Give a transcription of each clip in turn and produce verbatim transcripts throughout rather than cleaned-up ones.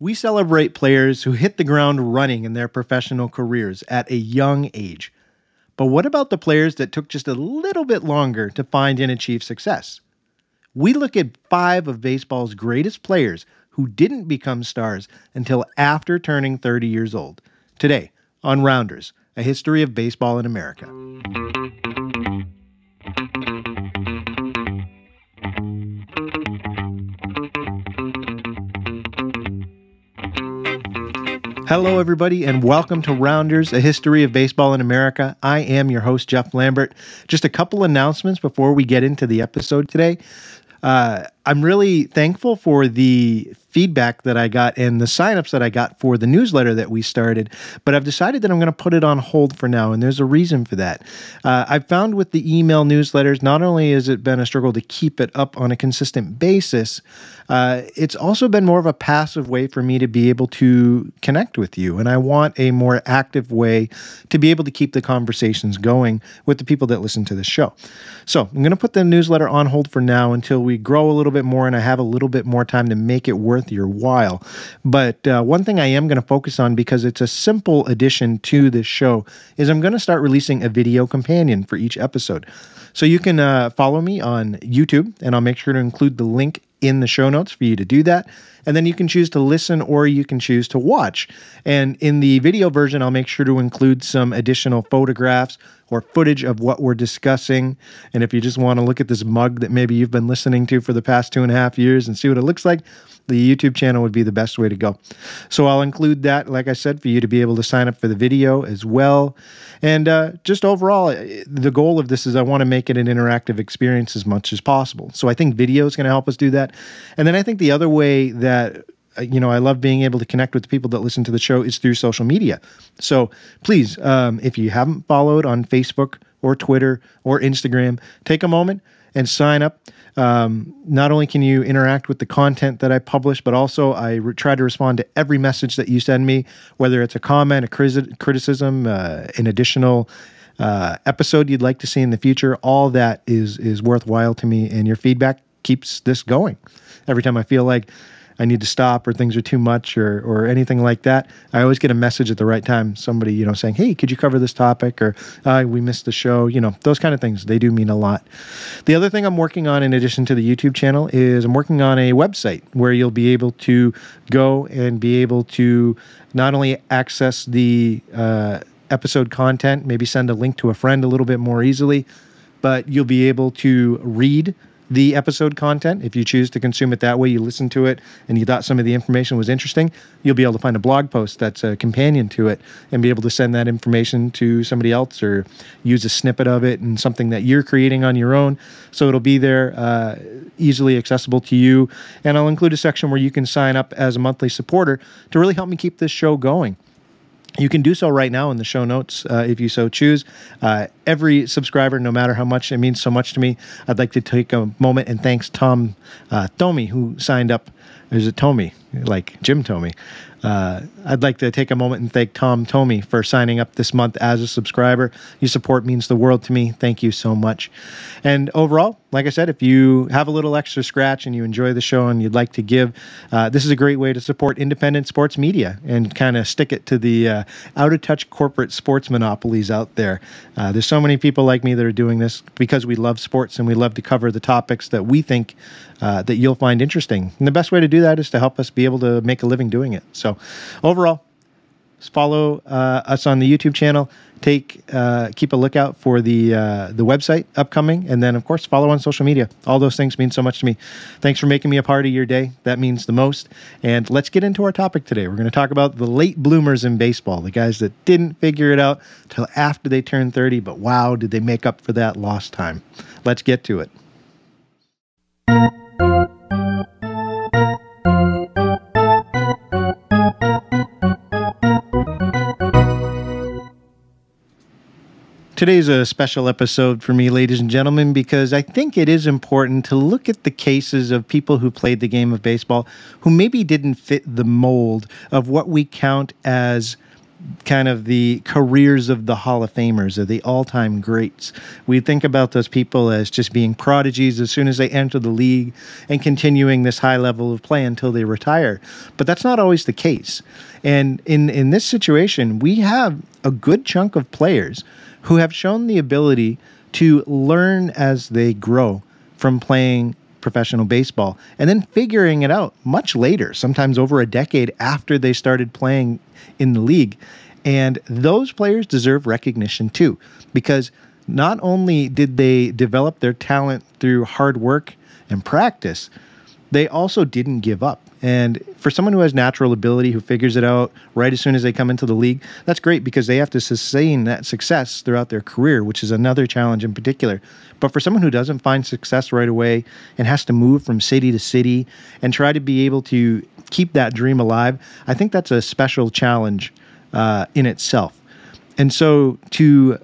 We celebrate players who hit the ground running in their professional careers at a young age. But what about the players that took just a little bit longer to find and achieve success? We look at five of baseball's greatest players who didn't become stars until after turning thirty years old. Today, on Rounders, a history of baseball in America. Hello, everybody, and welcome to Rounders, a history of baseball in America. I am your host, Jeff Lambert. Just a couple announcements before we get into the episode today. Uh, I'm really thankful for the feedback that I got and the signups that I got for the newsletter that we started, but I've decided that I'm going to put it on hold for now, and there's a reason for that. Uh, I've found with the email newsletters, not only has it been a struggle to keep it up on a consistent basis, uh, it's also been more of a passive way for me to be able to connect with you, and I want a more active way to be able to keep the conversations going with the people that listen to the show. So I'm going to put the newsletter on hold for now until we grow a little bit more and I have a little bit more time to make it worth your while. But uh, one thing I am going to focus on, because it's a simple addition to this show, is I'm going to start releasing a video companion for each episode. So you can uh, follow me on YouTube, and I'll make sure to include the link in the show notes for you to do that. And then you can choose to listen or you can choose to watch. And in the video version, I'll make sure to include some additional photographs or footage of what we're discussing. And if you just want to look at this mug that maybe you've been listening to for the past two and a half years and see what it looks like, the YouTube channel would be the best way to go. So I'll include that, like I said, for you to be able to sign up for the video as well. And uh, just overall, the goal of this is I want to make it an interactive experience as much as possible. So I think video is going to help us do that. And then I think the other way that, you know, I love being able to connect with the people that listen to the show is through social media. So please, um, if you haven't followed on Facebook or Twitter or Instagram, take a moment and sign up. Um, not only can you interact with the content that I publish, but also I re- try to respond to every message that you send me, whether it's a comment, a cri- criticism, uh, an additional uh, episode you'd like to see in the future. All that is is worthwhile to me, and your feedback keeps this going. Every time I feel like I need to stop or things are too much or or anything like that, I always get a message at the right time. Somebody, you know, saying, hey, could you cover this topic? Or uh, we missed the show. You know, those kind of things. They do mean a lot. The other thing I'm working on in addition to the YouTube channel is I'm working on a website where you'll be able to go and be able to not only access the uh, episode content, maybe send a link to a friend a little bit more easily, but you'll be able to read the episode content. If you choose to consume it that way, you listen to it and you thought some of the information was interesting, you'll be able to find a blog post that's a companion to it and be able to send that information to somebody else or use a snippet of it and something that you're creating on your own. So it'll be there, uh, easily accessible to you. And I'll include a section where you can sign up as a monthly supporter to really help me keep this show going. You can do so right now in the show notes uh, if you so choose. Uh, every subscriber, no matter how much, it means so much to me. I'd like to take a moment and thanks Tom uh, Tomey, who signed up. Is it Tomey? Like Jim Tomey. Uh, I'd like to take a moment and thank Tom Tomey for signing up this month as a subscriber. Your support means the world to me. Thank you so much. And overall, like I said, if you have a little extra scratch and you enjoy the show and you'd like to give, uh, this is a great way to support independent sports media and kind of stick it to the uh, out-of-touch corporate sports monopolies out there. Uh, there's so many people like me that are doing this because we love sports and we love to cover the topics that we think uh, that you'll find interesting. And the best way to do that is to help us be able to make a living doing it. So overall, follow uh, us on the YouTube channel. Take uh, keep a lookout for the uh, the website upcoming, and then of course follow on social media. All those things mean so much to me. Thanks for making me a part of your day. That means the most. And let's get into our topic today. We're going to talk about the late bloomers in baseball, the guys that didn't figure it out till after they turned thirty. But wow, did they make up for that lost time? Let's get to it. Today's a special episode for me, ladies and gentlemen, because I think it is important to look at the cases of people who played the game of baseball who maybe didn't fit the mold of what we count as kind of the careers of the Hall of Famers, of the all-time greats. We think about those people as just being prodigies as soon as they enter the league and continuing this high level of play until they retire. But that's not always the case. And in, in this situation, we have a good chunk of players who have shown the ability to learn as they grow from playing professional baseball and then figuring it out much later, sometimes over a decade after they started playing in the league. And those players deserve recognition too, because not only did they develop their talent through hard work and practice, they also didn't give up. And for someone who has natural ability, who figures it out right as soon as they come into the league, that's great because they have to sustain that success throughout their career, which is another challenge in particular. But for someone who doesn't find success right away and has to move from city to city and try to be able to keep that dream alive, I think that's a special challenge uh, in itself. And so to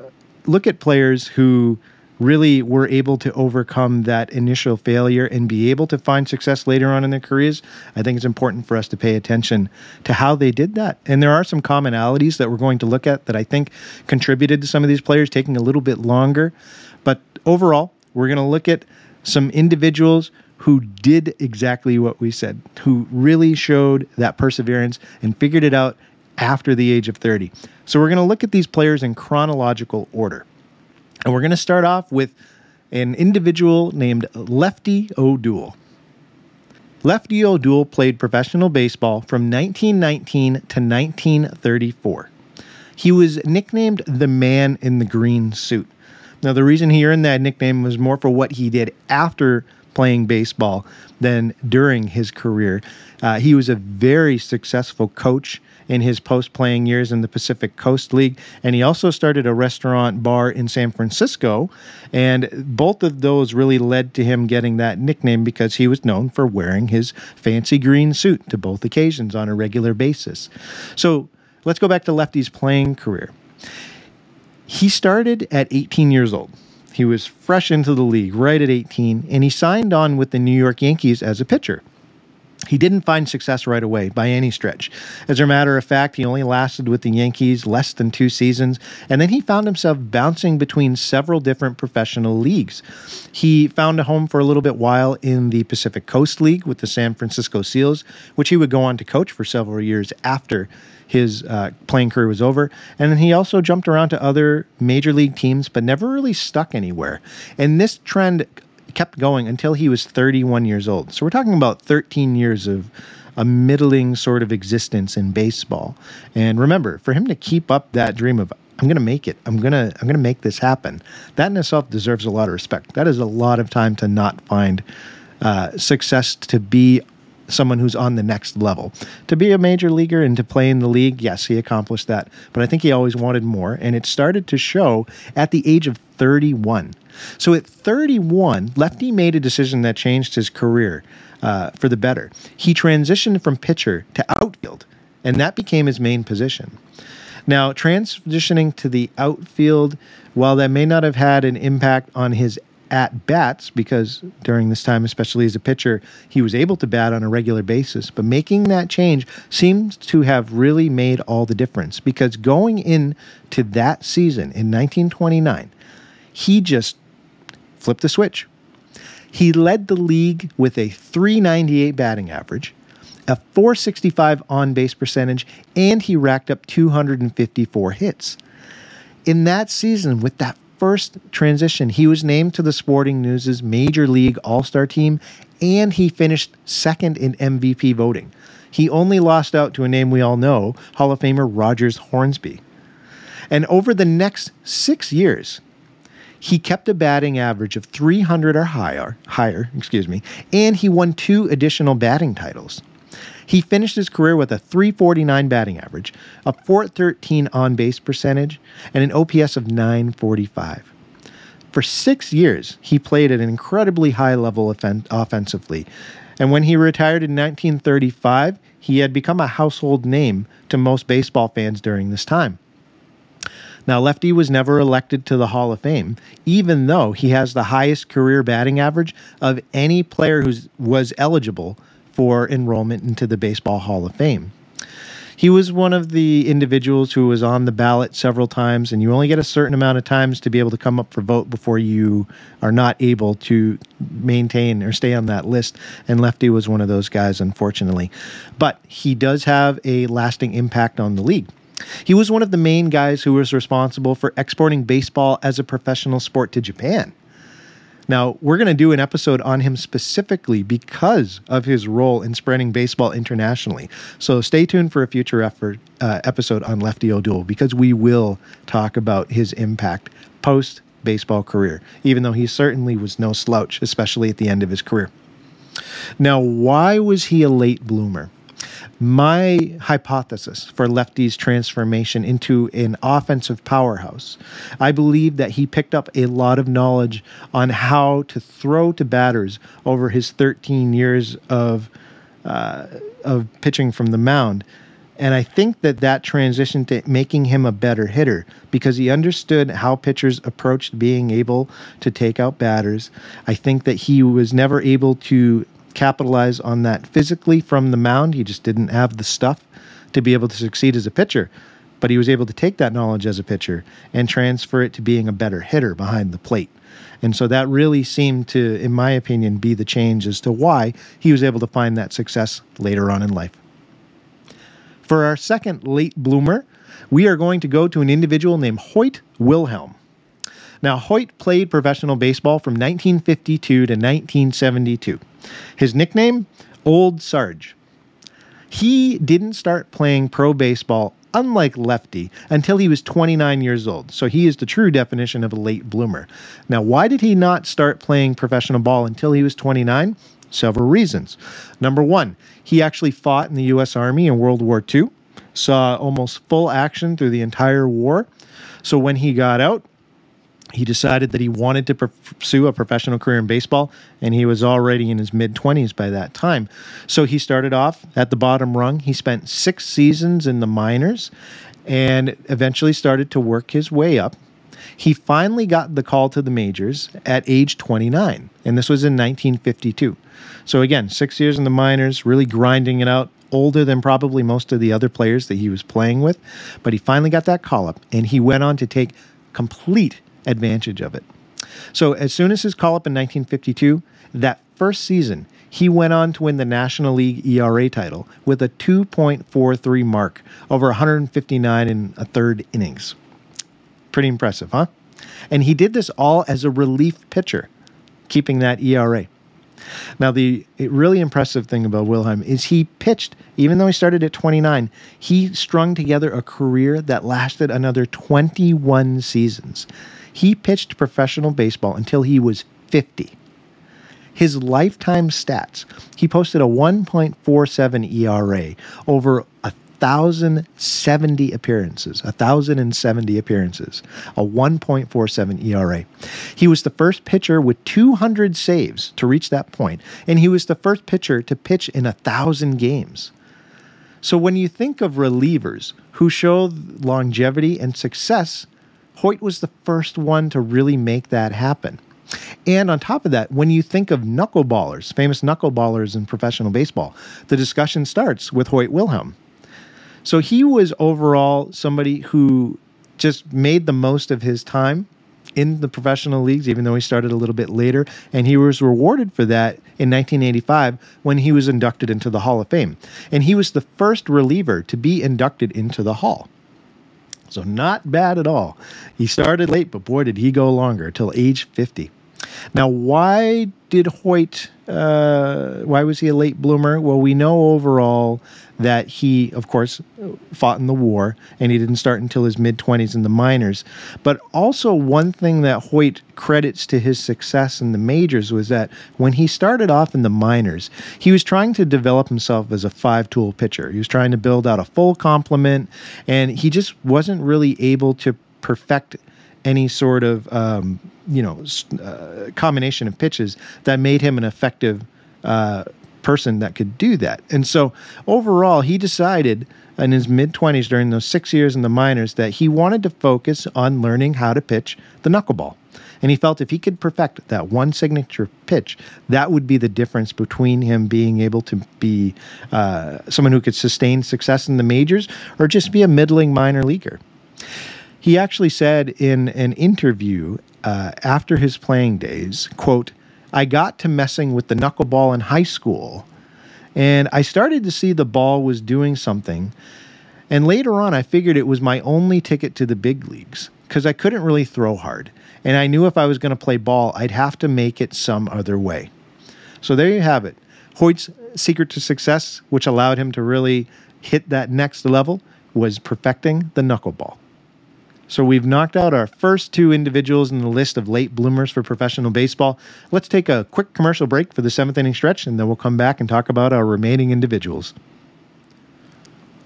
look at players who really were able to overcome that initial failure and be able to find success later on in their careers, I think it's important for us to pay attention to how they did that. And there are some commonalities that we're going to look at that I think contributed to some of these players taking a little bit longer. But overall, we're going to look at some individuals who did exactly what we said, who really showed that perseverance and figured it out after the age of thirty. So we're going to look at these players in chronological order. And we're going to start off with an individual named Lefty O'Doul. Lefty O'Doul played professional baseball from nineteen nineteen to nineteen thirty-four. He was nicknamed the man in the green suit. Now, the reason he earned that nickname was more for what he did after playing baseball than during his career. Uh, he was a very successful coach in his post-playing years in the Pacific Coast League, and he also started a restaurant bar in San Francisco, and both of those really led to him getting that nickname because he was known for wearing his fancy green suit to both occasions on a regular basis. So let's go back to Lefty's playing career. He started at eighteen years old. He was fresh into the league right at eighteen, and he signed on with the New York Yankees as a pitcher. He didn't find success right away by any stretch. As a matter of fact, he only lasted with the Yankees less than two seasons, and then he found himself bouncing between several different professional leagues. He found a home for a little bit while in the Pacific Coast League with the San Francisco Seals, which he would go on to coach for several years after his uh, playing career was over. And then he also jumped around to other major league teams, but never really stuck anywhere. And this trend kept going until he was thirty-one years old. So we're talking about thirteen years of a middling sort of existence in baseball. And remember, for him to keep up that dream of, I'm going to make it, I'm going to, I'm going to make this happen, that in itself deserves a lot of respect. That is a lot of time to not find uh, success, to be someone who's on the next level. To be a major leaguer and to play in the league, yes, he accomplished that. But I think he always wanted more, and it started to show at the age of thirty-one. So at thirty-one, Lefty made a decision that changed his career uh, for the better. He transitioned from pitcher to outfield, and that became his main position. Now, transitioning to the outfield, while that may not have had an impact on his at bats, because during this time, especially as a pitcher, he was able to bat on a regular basis. But making that change seems to have really made all the difference, because going into that season in nineteen twenty-nine, he just flipped the switch. He led the league with a three ninety-eight batting average, a four sixty-five on-base percentage, and he racked up two hundred fifty-four hits. In that season, with that first transition, he was named to the Sporting News' Major League All-Star team, and he finished second in M V P voting. He only lost out to a name we all know, Hall of Famer Rogers Hornsby. And over the next six years, he kept a batting average of three hundred or higher, higher, excuse me, and he won two additional batting titles. He finished his career with a three forty-nine batting average, a four thirteen on-base percentage, and an O P S of nine forty-five. For six years, he played at an incredibly high level offen- offensively, and when he retired in nineteen thirty-five, he had become a household name to most baseball fans during this time. Now, Lefty was never elected to the Hall of Fame, even though he has the highest career batting average of any player who was eligible for enrollment into the Baseball Hall of Fame. he was one of the individuals who was on the ballot several times, and you only get a certain amount of times to be able to come up for vote before you are not able to maintain or stay on that list. And Lefty was one of those guys, unfortunately. But he does have a lasting impact on the league. He was one of the main guys who was responsible for exporting baseball as a professional sport to Japan. Now, we're going to do an episode on him specifically because of his role in spreading baseball internationally. So stay tuned for a future effort, uh, episode on Lefty O'Doul, because we will talk about his impact post-baseball career, even though he certainly was no slouch, especially at the end of his career. Now, why was he a late bloomer? My hypothesis for Lefty's transformation into an offensive powerhouse, I believe that he picked up a lot of knowledge on how to throw to batters over his thirteen years of uh, of pitching from the mound. And I think that that transitioned to making him a better hitter because he understood how pitchers approached being able to take out batters. I think that he was never able to capitalize on that physically from the mound. He just didn't have the stuff to be able to succeed as a pitcher, but he was able to take that knowledge as a pitcher and transfer it to being a better hitter behind the plate. And so that really seemed to, in my opinion, be the change as to why he was able to find that success later on in life. For our second late bloomer, we are going to go to an individual named Hoyt Wilhelm. Now, Hoyt played professional baseball from nineteen fifty-two to nineteen seventy-two. His nickname, Old Sarge. He didn't start playing pro baseball, unlike Lefty, until he was twenty-nine years old. So he is the true definition of a late bloomer. Now, why did he not start playing professional ball until he was twenty-nine? Several reasons. Number one, he actually fought in the U S Army in World War Two, saw almost full action through the entire war. So when he got out, he decided that he wanted to pursue a professional career in baseball, and he was already in his mid-twenties by that time. So he started off at the bottom rung. He spent six seasons in the minors and eventually started to work his way up. He finally got the call to the majors at age twenty-nine, and this was in nineteen fifty-two. So again, six years in the minors, really grinding it out, older than probably most of the other players that he was playing with. But he finally got that call-up, and he went on to take complete advantage of it. So as soon as his call-up in nineteen fifty-two, that first season, he went on to win the National League E R A title with a two point four three mark over one fifty-nine and a third innings. Pretty impressive, huh? And he did this all as a relief pitcher, keeping that E R A. Now, the really impressive thing about Wilhelm is he pitched, even though he started at twenty-nine, he strung together a career that lasted another twenty-one seasons. He pitched professional baseball until he was fifty. His lifetime stats, he posted a one point four seven E R A over one thousand seventy appearances, one thousand seventy appearances, a one point four seven E R A. He was the first pitcher with two hundred saves to reach that point, and he was the first pitcher to pitch in one thousand games. So when you think of relievers who show longevity and success, Hoyt was the first one to really make that happen. And on top of that, when you think of knuckleballers, famous knuckleballers in professional baseball, the discussion starts with Hoyt Wilhelm. So he was overall somebody who just made the most of his time in the professional leagues, even though he started a little bit later, and he was rewarded for that in nineteen eighty-five when he was inducted into the Hall of Fame. And he was the first reliever to be inducted into the Hall. So not bad at all. He started late, but boy, did he go longer, till age fifty. Now, why did Hoyt, uh, why was he a late bloomer? Well, we know overall that he, of course, fought in the war, and he didn't start until his mid-twenties in the minors. But also one thing that Hoyt credits to his success in the majors was that when he started off in the minors, he was trying to develop himself as a five-tool pitcher. He was trying to build out a full complement, and he just wasn't really able to perfect any sort of, um, you know, uh, combination of pitches that made him an effective uh, person that could do that. And so overall, he decided in his mid-twenties during those six years in the minors that he wanted to focus on learning how to pitch the knuckleball. And he felt if he could perfect that one signature pitch, that would be the difference between him being able to be uh, someone who could sustain success in the majors or just be a middling minor leaguer. He actually said in an interview uh, after his playing days, quote, "I got to messing with the knuckleball in high school, and I started to see the ball was doing something. And later on, I figured it was my only ticket to the big leagues because I couldn't really throw hard. And I knew if I was going to play ball, I'd have to make it some other way." So there you have it. Hoyt's secret to success, which allowed him to really hit that next level, was perfecting the knuckleball. So we've knocked out our first two individuals in the list of late bloomers for professional baseball. Let's take a quick commercial break for the seventh inning stretch, and then we'll come back and talk about our remaining individuals.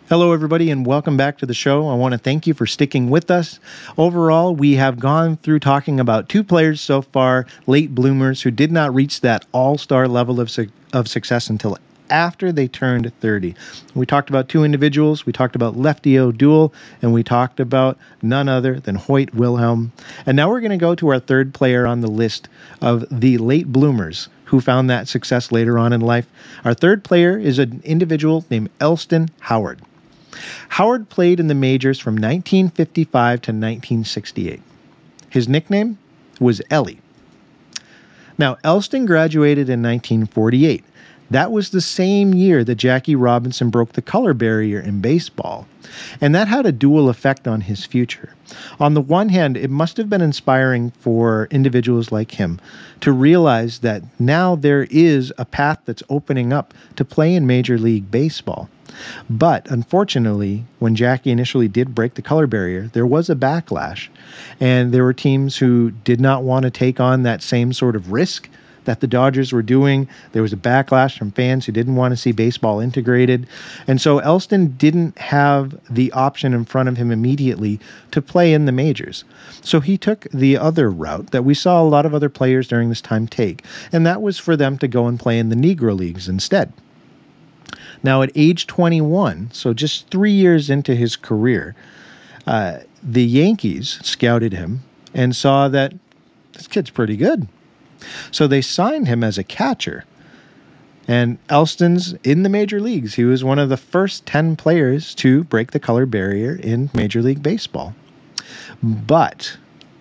Hello, everybody, and welcome back to the show. I want to thank you for sticking with us. Overall, we have gone through talking about two players so far, late bloomers, who did not reach that all-star level of su- of success until after they turned thirty. We talked about two individuals. We talked about Lefty O'Doul, and we talked about none other than Hoyt Wilhelm. And now we're going to go to our third player on the list of the late bloomers who found that success later on in life. Our third player is an individual named Elston Howard. Howard played in the majors from nineteen fifty-five to nineteen sixty-eight. His nickname was Ellie. Now, Elston graduated in nineteen forty-eight. That was the same year that Jackie Robinson broke the color barrier in baseball, and that had a dual effect on his future. On the one hand, it must have been inspiring for individuals like him to realize that now there is a path that's opening up to play in Major League Baseball. But unfortunately, when Jackie initially did break the color barrier, there was a backlash, and there were teams who did not want to take on that same sort of risk that the Dodgers were doing. There was a backlash from fans who didn't want to see baseball integrated. And so Elston didn't have the option in front of him immediately to play in the majors. So he took the other route that we saw a lot of other players during this time take, and that was for them to go and play in the Negro Leagues instead. Now at age twenty-one, so just three years into his career, uh, the Yankees scouted him and saw that this kid's pretty good. So they signed him as a catcher, and Elston's in the major leagues. He was one of the first ten players to break the color barrier in Major League Baseball. But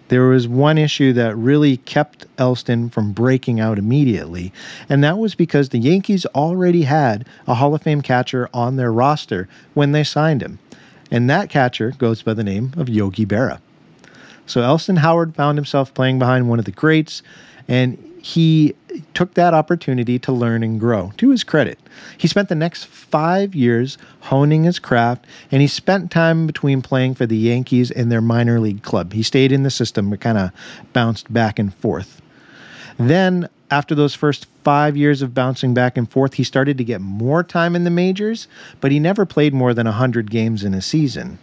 there was one issue that really kept Elston from breaking out immediately, and that was because the Yankees already had a Hall of Fame catcher on their roster when they signed him, and that catcher goes by the name of Yogi Berra. So Elston Howard found himself playing behind one of the greats, and he took that opportunity to learn and grow. To his credit, he spent the next five years honing his craft, and he spent time between playing for the Yankees and their minor league club. He stayed in the system, but kind of bounced back and forth. Then, after those first five years of bouncing back and forth, he started to get more time in the majors, but he never played more than one hundred games in a season.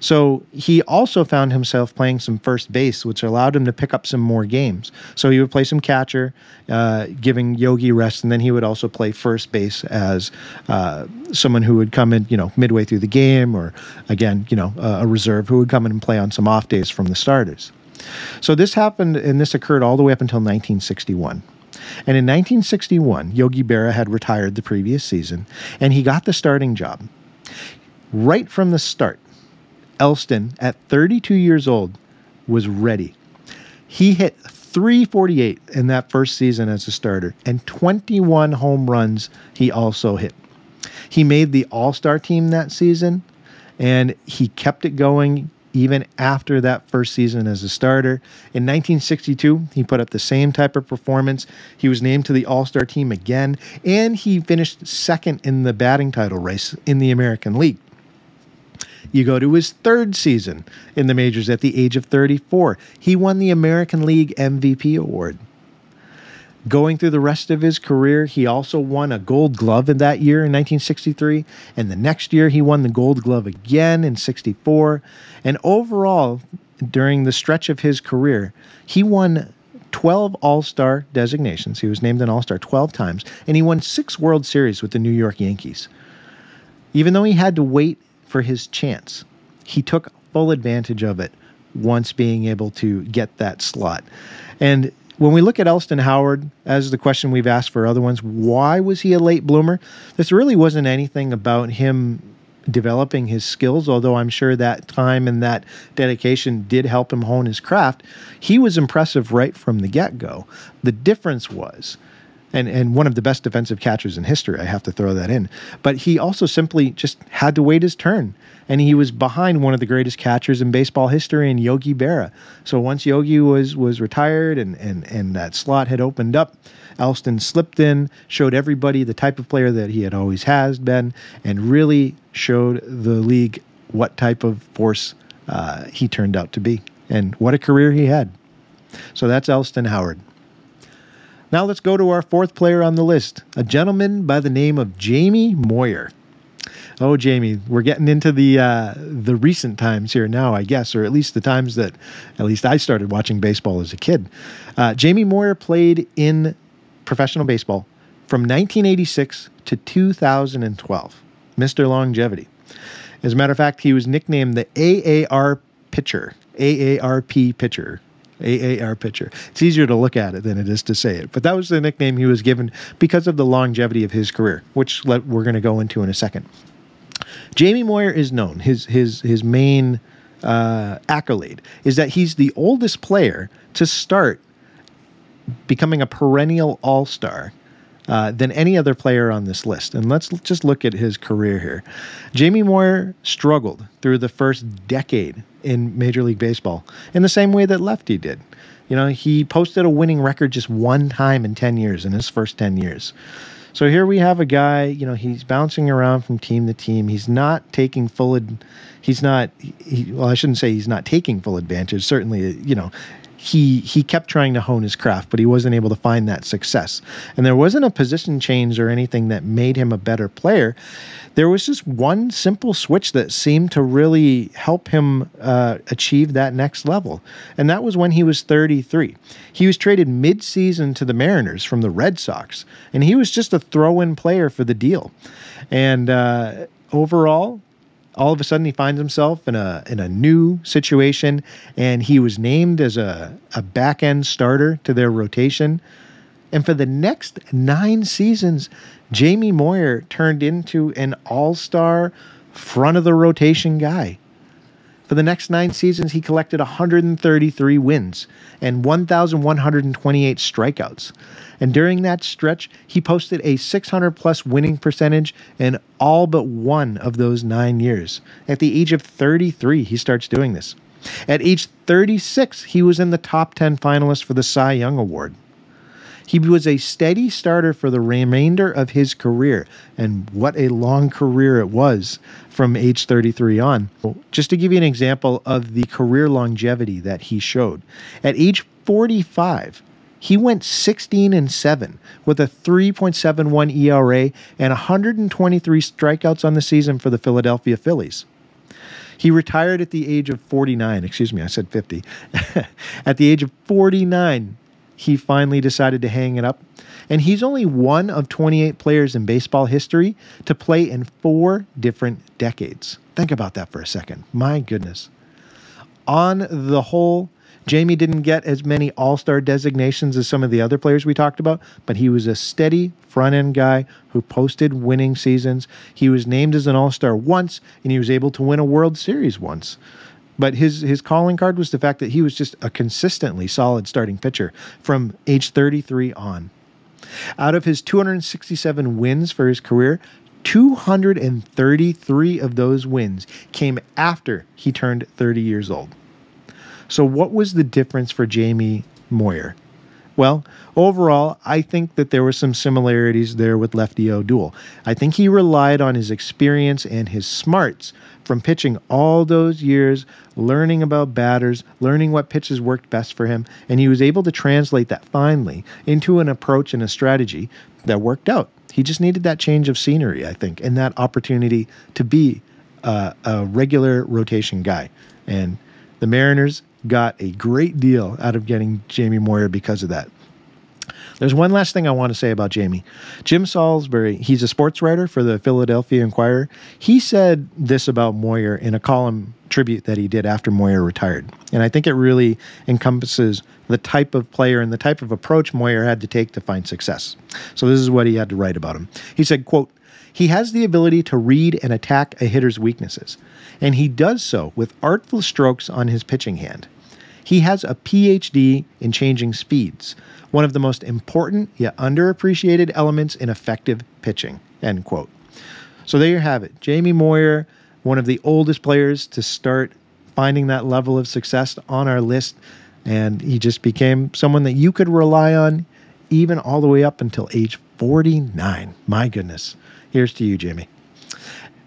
So he also found himself playing some first base, which allowed him to pick up some more games. So he would play some catcher, uh, giving Yogi rest, and then he would also play first base as uh, someone who would come in, you know, midway through the game, or again, you know, uh, a reserve who would come in and play on some off days from the starters. So this happened, and this occurred all the way up until nineteen sixty-one. And in nineteen sixty-one, Yogi Berra had retired the previous season, and he got the starting job. Right from the start, Elston, at thirty-two years old, was ready. He hit three forty-eight in that first season as a starter, and twenty-one home runs he also hit. He made the all-star team that season, and he kept it going even after that first season as a starter. In nineteen sixty-two, he put up the same type of performance. He was named to the all-star team again, and he finished second in the batting title race in the American League. You go to his third season in the majors at the age of thirty-four. He won the American League M V P award. Going through the rest of his career, he also won a Gold Glove in that year in nineteen sixty-three, and the next year he won the Gold Glove again in sixty-four. And overall, during the stretch of his career, he won twelve All-Star designations. He was named an All-Star twelve times, and he won six World Series with the New York Yankees. Even though he had to wait for his chance, he took full advantage of it once being able to get that slot. And when we look at Elston Howard, as the question we've asked for other ones, why was he a late bloomer? This really wasn't anything about him developing his skills, although I'm sure that time and that dedication did help him hone his craft. He was impressive right from the get-go. The difference was, and, and one of the best defensive catchers in history, I have to throw that in, but he also simply just had to wait his turn. And he was behind one of the greatest catchers in baseball history in Yogi Berra. So once Yogi was was retired and, and, and that slot had opened up, Elston slipped in, showed everybody the type of player that he had always has been, and really showed the league what type of force uh, he turned out to be. And what a career he had. So that's Elston Howard. Now let's go to our fourth player on the list, a gentleman by the name of Jamie Moyer. Oh, Jamie, we're getting into the uh, the recent times here now, I guess, or at least the times that at least I started watching baseball as a kid. Uh, Jamie Moyer played in professional baseball from nineteen eighty-six to two thousand twelve. Mister Longevity. As a matter of fact, he was nicknamed the A A R pitcher, A A R P pitcher, A A R pitcher. It's easier to look at it than it is to say it, but that was the nickname he was given because of the longevity of his career, which let, we're going to go into in a second. Jamie Moyer is known. His his his main uh, accolade is that he's the oldest player to start becoming a perennial all-star Uh, than any other player on this list. And let's just look at his career here. Jamie Moyer struggled through the first decade in Major League Baseball in the same way that Lefty did. You know, he posted a winning record just one time in ten years, in his first ten years. So here we have a guy, you know, he's bouncing around from team to team. He's not taking full, ad- he's not, he, well, I shouldn't say he's not taking full advantage. Certainly, you know, He he kept trying to hone his craft, but he wasn't able to find that success. And there wasn't a position change or anything that made him a better player. There was just one simple switch that seemed to really help him uh, achieve that next level. And that was when he was thirty-three. He was traded mid-season to the Mariners from the Red Sox, and he was just a throw-in player for the deal. And uh, overall, all of a sudden, he finds himself in a in a new situation, and he was named as a, a back-end starter to their rotation. And for the next nine seasons, Jamie Moyer turned into an all-star, front-of-the-rotation guy. For the next nine seasons, he collected one hundred thirty-three wins and one thousand one hundred twenty-eight strikeouts. And during that stretch, he posted a six hundred plus winning percentage in all but one of those nine years. At the age of thirty-three, he starts doing this. At age thirty-six, he was in the top ten finalists for the Cy Young Award. He was a steady starter for the remainder of his career, and what a long career it was from age thirty-three on. Just to give you an example of the career longevity that he showed, at age forty-five, he went sixteen and seven with a three point seven one E R A and one hundred twenty-three strikeouts on the season for the Philadelphia Phillies. He retired at the age of forty-nine, excuse me, I said fifty. At the age of forty-nine, he finally decided to hang it up. And he's only one of twenty-eight players in baseball history to play in four different decades. Think about that for a second. My goodness. On the whole, Jamie didn't get as many all-star designations as some of the other players we talked about, but he was a steady front-end guy who posted winning seasons. He was named as an all-star once, and he was able to win a World Series once. But his his calling card was the fact that he was just a consistently solid starting pitcher from age thirty-three on. Out of his two hundred sixty-seven wins for his career, two hundred thirty-three of those wins came after he turned thirty years old. So what was the difference for Jamie Moyer? Well, overall, I think that there were some similarities there with Lefty O'Doul. I think he relied on his experience and his smarts from pitching all those years, learning about batters, learning what pitches worked best for him, and he was able to translate that finally into an approach and a strategy that worked out. He just needed that change of scenery, I think, and that opportunity to be uh, a regular rotation guy. And the Mariners got a great deal out of getting Jamie Moyer because of that. There's one last thing I want to say about Jamie. Jim Salisbury, he's a sports writer for the Philadelphia Inquirer. He said this about Moyer in a column tribute that he did after Moyer retired. And I think it really encompasses the type of player and the type of approach Moyer had to take to find success. So this is what he had to write about him. He said, quote, "He has the ability to read and attack a hitter's weaknesses, and he does so with artful strokes on his pitching hand. He has a P H D in changing speeds, one of the most important yet underappreciated elements in effective pitching," end quote. So there you have it. Jamie Moyer, one of the oldest players to start finding that level of success on our list, and he just became someone that you could rely on even all the way up until age forty-nine. My goodness. Here's to you, Jamie.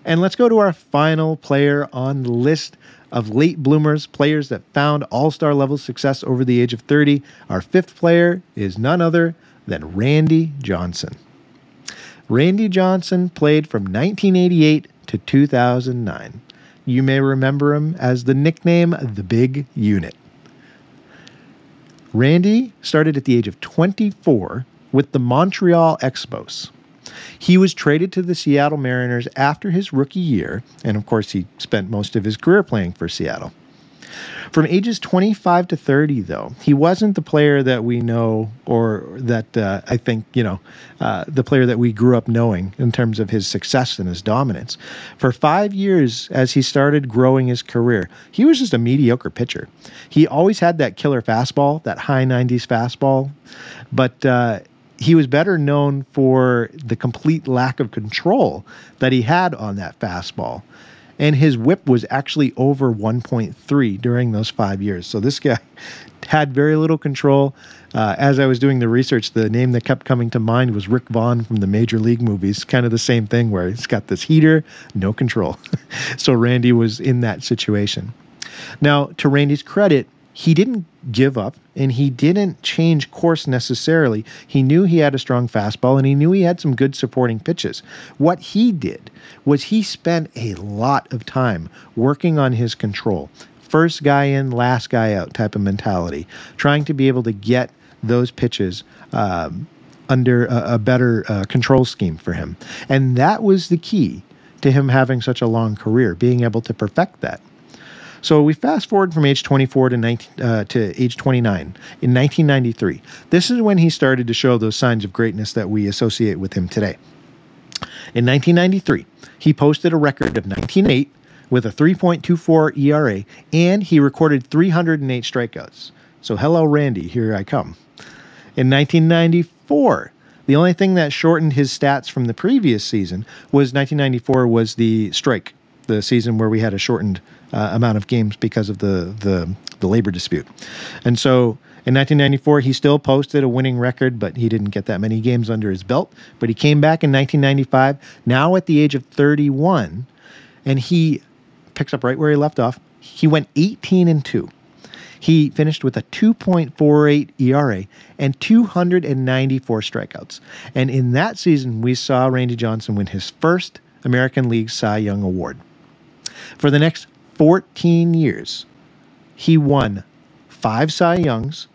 And let's go to our final player on the list of late bloomers, players that found all-star level success over the age of thirty. Our fifth player is none other than Randy Johnson. Randy Johnson played from nineteen eighty-eight to two thousand nine. You may remember him as the nickname The Big Unit. Randy started at the age of twenty-four with the Montreal Expos. He was traded to the Seattle Mariners after his rookie year, and of course he spent most of his career playing for Seattle. From ages twenty-five to thirty, though, he wasn't the player that we know, or that uh, I think, you know, uh, the player that we grew up knowing in terms of his success and his dominance. For five years, as he started growing his career, he was just a mediocre pitcher. He always had that killer fastball, that high nineties fastball, but uh, he was better known for the complete lack of control that he had on that fastball. And his whip was actually over one point three during those five years. So this guy had very little control. Uh, as I was doing the research, the name that kept coming to mind was Rick Vaughn from the Major League movies. Kind of the same thing where he's got this heater, no control. So Randy was in that situation. Now, to Randy's credit, he didn't give up and he didn't change course necessarily. He knew he had a strong fastball and he knew he had some good supporting pitches. What he did was he spent a lot of time working on his control. First guy in, last guy out type of mentality, trying to be able to get those pitches um, under a, a better uh, control scheme for him. And that was the key to him having such a long career, being able to perfect that. So we fast forward from age twenty-four to nineteen, uh, to age twenty-nine in nineteen ninety-three. This is when he started to show those signs of greatness that we associate with him today. In nineteen ninety-three, he posted a record of nineteen eight with a three point two four E R A, and he recorded three hundred eight strikeouts. So hello, Randy, here I come. In nineteen ninety-four, the only thing that shortened his stats from the previous season was nineteen ninety-four was the strike, the season where we had a shortened uh, amount of games because of the, the the labor dispute. And so in nineteen ninety-four, he still posted a winning record, but he didn't get that many games under his belt. But he came back in nineteen ninety-five, now at the age of thirty-one, and he picks up right where he left off. He went eighteen and two. He finished with a two point four eight E R A and two hundred ninety-four strikeouts. And in that season, we saw Randy Johnson win his first American League Cy Young Award. For the next fourteen years, he won five Cy Youngs.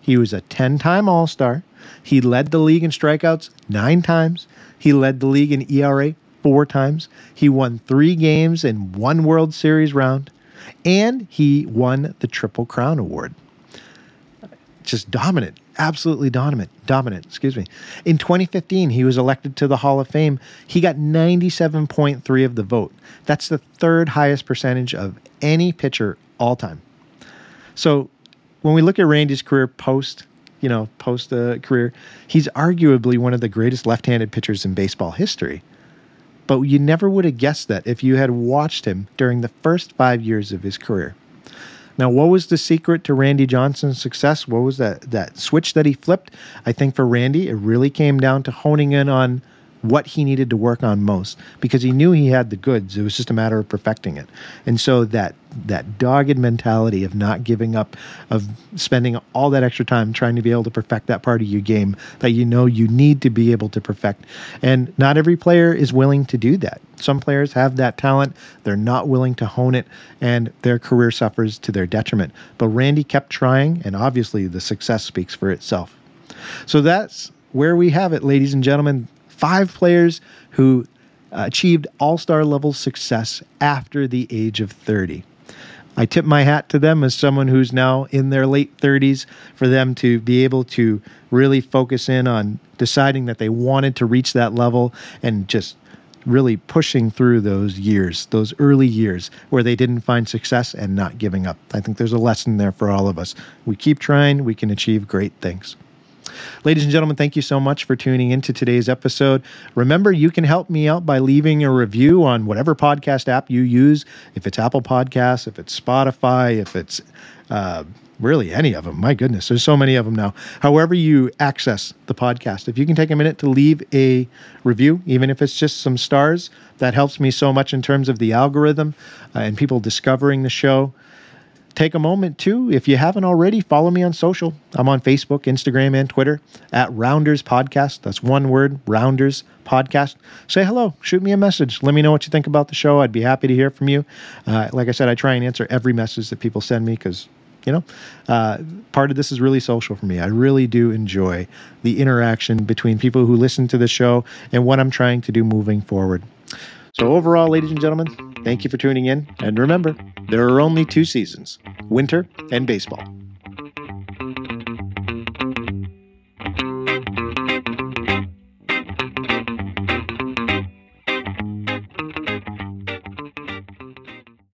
He was a ten-time All-Star. He led the league in strikeouts nine times. He led the league in E R A four times. He won three games in one World Series round. And he won the Triple Crown Award. Just dominant. Absolutely dominant, dominant, excuse me. In twenty fifteen, he was elected to the Hall of Fame. He got ninety-seven point three of the vote. That's the third highest percentage of any pitcher all time. So when we look at Randy's career post, you know, post uh, career, he's arguably one of the greatest left-handed pitchers in baseball history. But you never would have guessed that if you had watched him during the first five years of his career. Now, what was the secret to Randy Johnson's success? What was that, that switch that he flipped? I think for Randy, it really came down to honing in on what he needed to work on most, because he knew he had the goods. It was just a matter of perfecting it. And so that that dogged mentality of not giving up, of spending all that extra time trying to be able to perfect that part of your game that you know you need to be able to perfect. And not every player is willing to do that. Some players have that talent. They're not willing to hone it, and their career suffers to their detriment. But Randy kept trying, and obviously the success speaks for itself. So that's where we have it, ladies and gentlemen. Five players who uh, achieved all-star level success after the age of thirty. I tip my hat to them as someone who's now in their late thirties, for them to be able to really focus in on deciding that they wanted to reach that level and just really pushing through those years, those early years where they didn't find success and not giving up. I think there's a lesson there for all of us. We keep trying, we can achieve great things. Ladies and gentlemen, thank you so much for tuning into today's episode. Remember, you can help me out by leaving a review on whatever podcast app you use. If it's Apple Podcasts, if it's Spotify, if it's uh, really any of them. My goodness, there's so many of them now. However you access the podcast, if you can take a minute to leave a review, even if it's just some stars, that helps me so much in terms of the algorithm uh, and people discovering the show. Take a moment, too. If you haven't already, follow me on social. I'm on Facebook, Instagram, and Twitter at Rounders Podcast. That's one word, Rounders Podcast. Say hello. Shoot me a message. Let me know what you think about the show. I'd be happy to hear from you. Uh, like I said, I try and answer every message that people send me because, you know, uh, part of this is really social for me. I really do enjoy the interaction between people who listen to the show and what I'm trying to do moving forward. So overall, ladies and gentlemen, thank you for tuning in. And remember, there are only two seasons, winter and baseball.